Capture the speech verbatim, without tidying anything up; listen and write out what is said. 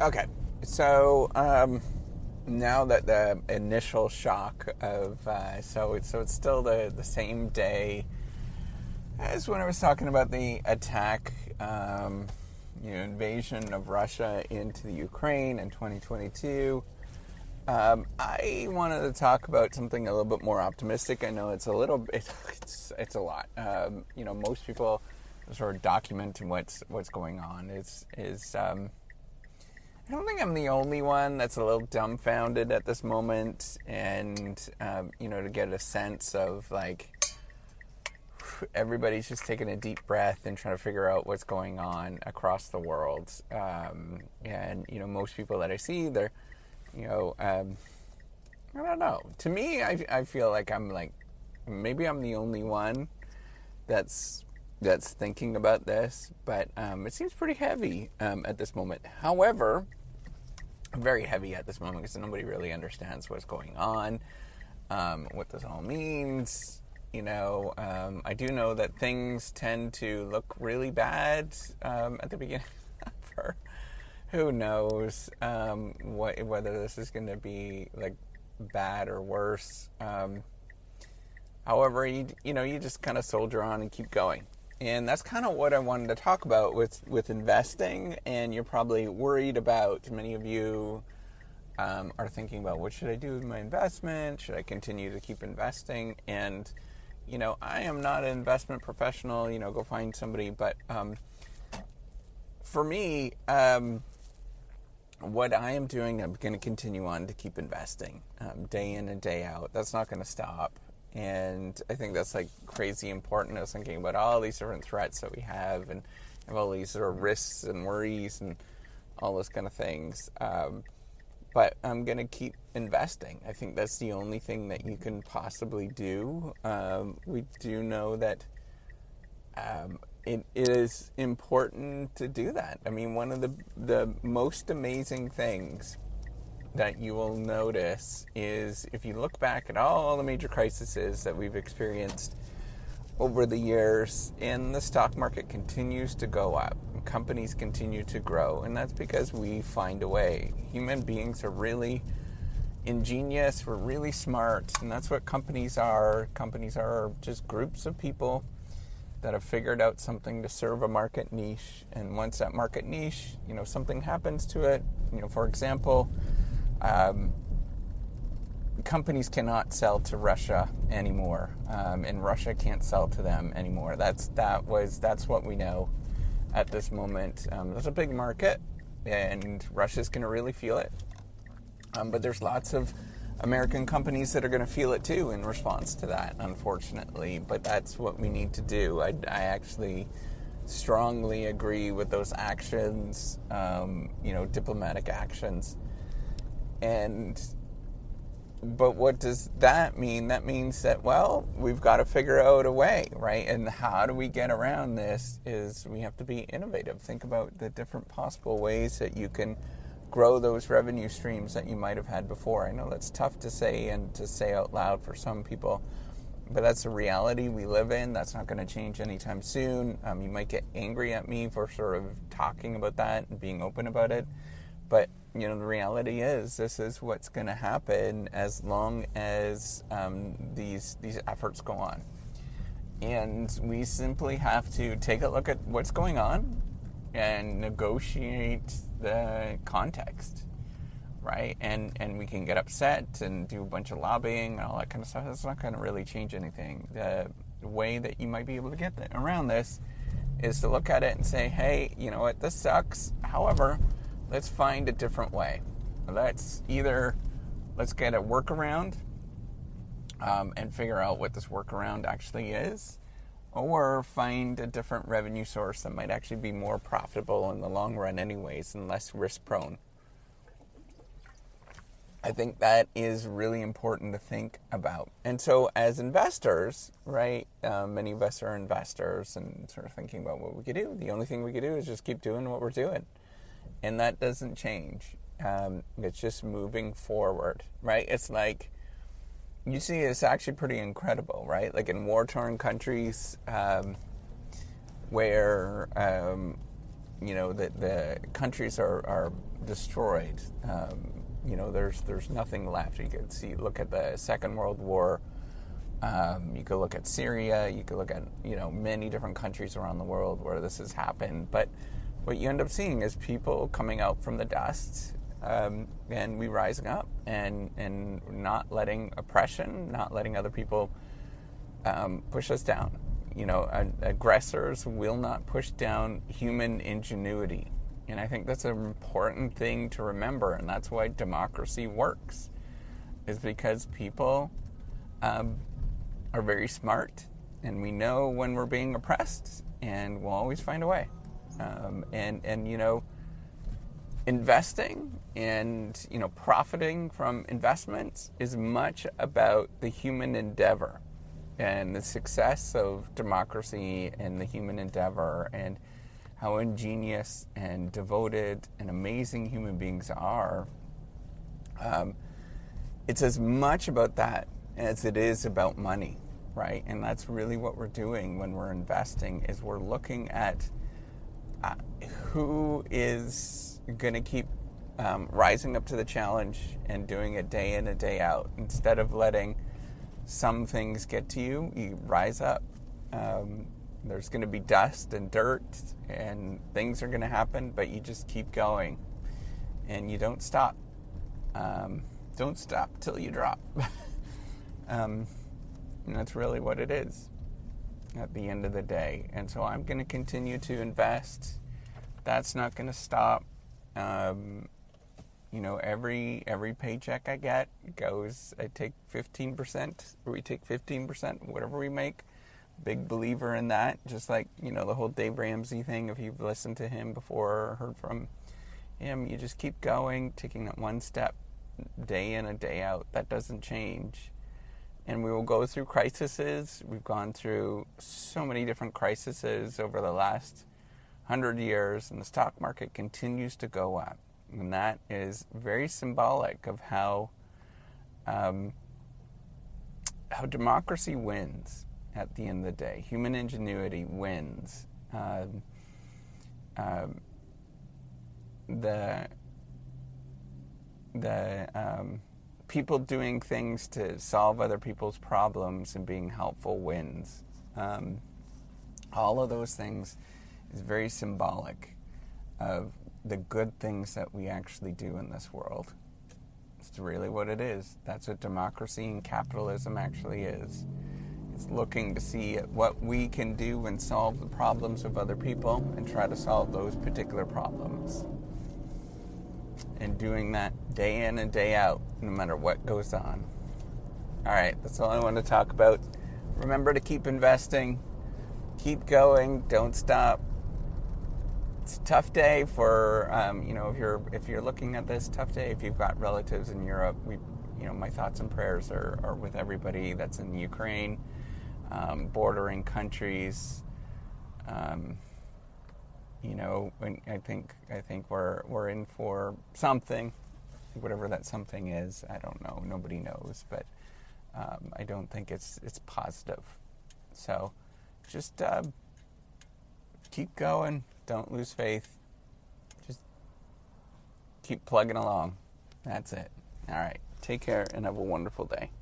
Okay, so um, now that the initial shock of uh, so it's so it's still the the same day as when I was talking about the attack, um, you know, invasion of Russia into the Ukraine in twenty twenty-two. Um, I wanted to talk about something a little bit more optimistic. I know it's a little, it's it's, it's a lot. Um, you know, most people sort of documenting what's what's going on. It's is um, I don't think I'm the only one that's a little dumbfounded at this moment, and um, you know, to get a sense of like everybody's just taking a deep breath and trying to figure out what's going on across the world. Um, and you know, most people that I see, they're You know, um, I don't know. To me, I, I feel like I'm like, maybe I'm the only one that's that's thinking about this, but um, it seems pretty heavy um, at this moment. However, very heavy at this moment because nobody really understands what's going on, um, what this all means. You know, um, I do know that things tend to look really bad um, at the beginning of her. Who knows um, what, whether this is going to be like bad or worse. Um, however, you, you know, you just kind of soldier on and keep going. And that's kind of what I wanted to talk about with, with investing. And you're probably worried about, many of you um, are thinking about, what should I do with my investment? Should I continue to keep investing? And, you know, I am not an investment professional, you know, go find somebody. But um, for me... Um, What I am doing, I'm going to continue on to keep investing um, day in and day out. That's not going to stop. And I think that's like crazy important. I was thinking about all these different threats that we have and have all these sort of risks and worries and all those kind of things. Um, but I'm going to keep investing. I think that's the only thing that you can possibly do. Um, we do know that... Um, It is important to do that. I mean, one of the the most amazing things that you will notice is if you look back at all the major crises that we've experienced over the years, and the stock market continues to go up, and companies continue to grow, and that's because we find a way. Human beings are really ingenious, we're really smart, and that's what companies are. Companies are just groups of people that have figured out something to serve a market niche. And once that market niche, you know, something happens to it. You know, for example, um, companies cannot sell to Russia anymore, um, and Russia can't sell to them anymore. That's that was that's what we know at this moment. Um, there's a big market, and Russia's going to really feel it. Um, but there's lots of American companies that are going to feel it too in response to that, unfortunately. But that's what we need to do. I, I actually strongly agree with those actions, um, you know, diplomatic actions. And, but what does that mean? That means that, well, we've got to figure out a way, right? And how do we get around this is we have to be innovative. Think about the different possible ways that you can grow those revenue streams that you might have had before. I know that's tough to say and to say out loud for some people, but that's the reality we live in. That's not going to change anytime soon. Um, you might get angry at me for sort of talking about that and being open about it, but you know, the reality is this is what's going to happen as long as um, these these efforts go on. And we simply have to take a look at what's going on and negotiate the context, right? And and we can get upset and do a bunch of lobbying and all that kind of stuff. That's not going to really change anything. The way that you might be able to get around this is to look at it and say, hey, you know what, this sucks. However, let's find a different way. Let's either, let's get a workaround um, and figure out what this workaround actually is, or find a different revenue source that might actually be more profitable in the long run anyways and less risk-prone. I think that is really important to think about. And so as investors, right, uh, many of us are investors and sort of thinking about what we could do. The only thing we could do is just keep doing what we're doing. And that doesn't change. Um, it's just moving forward, right? It's like, you see, it's actually pretty incredible, right? Like in war-torn countries um, where, um, you know, the, the countries are, are destroyed. Um, you know, there's there's nothing left. You could see, look at the Second World War. Um, you could look at Syria. You could look at, you know, many different countries around the world where this has happened. But what you end up seeing is people coming out from the dust, um, and we rising up and, and not letting oppression, not letting other people um, push us down. You know, ag- aggressors will not push down human ingenuity. And I think that's an important thing to remember, and that's why democracy works, is because people um, are very smart, and we know when we're being oppressed, and we'll always find a way. Um, and, and, you know, investing and, you know, profiting from investments is much about the human endeavor and the success of democracy and the human endeavor and how ingenious and devoted and amazing human beings are. Um, it's as much about that as it is about money, right? And that's really what we're doing when we're investing, is we're looking at Uh, who is going to keep um, rising up to the challenge and doing it day in and day out. Instead of letting some things get to you, you rise up. Um, there's going to be dust and dirt and things are going to happen, but you just keep going and you don't stop. Um, don't stop till you drop. um, and that's really what it is at the end of the day. And so I'm going to continue to invest. That's not going to stop. Um, you know, every every paycheck I get goes, I take fifteen percent, or we take fifteen percent, whatever we make. Big believer in that. Just like, you know, the whole Dave Ramsey thing, if you've listened to him before or heard from him, you just keep going, taking that one step day in and day out. That doesn't change. And we will go through crises. We've gone through so many different crises over the last hundred years, and the stock market continues to go up. And that is very symbolic of how um, how democracy wins at the end of the day. Human ingenuity wins. Um, um, the the um, people doing things to solve other people's problems and being helpful wins. Um, all of those things is very symbolic of the good things that we actually do in this world. It's really what it is. That's what democracy and capitalism actually is. It's looking to see what we can do and solve the problems of other people and try to solve those particular problems. And doing that day in and day out, no matter what goes on. All right, that's all I want to talk about. Remember to keep investing. Keep going. Don't stop. It's a tough day for, um, you know, if you're if you're looking at this, tough day if you've got relatives in Europe. We, you know, my thoughts and prayers are, are with everybody that's in Ukraine, um, bordering countries. Um, You know, I think I think we're we're in for something, whatever that something is. I don't know. Nobody knows, but um, I don't think it's it's positive. So, just uh, keep going. Don't lose faith. Just keep plugging along. That's it. All right. Take care and have a wonderful day.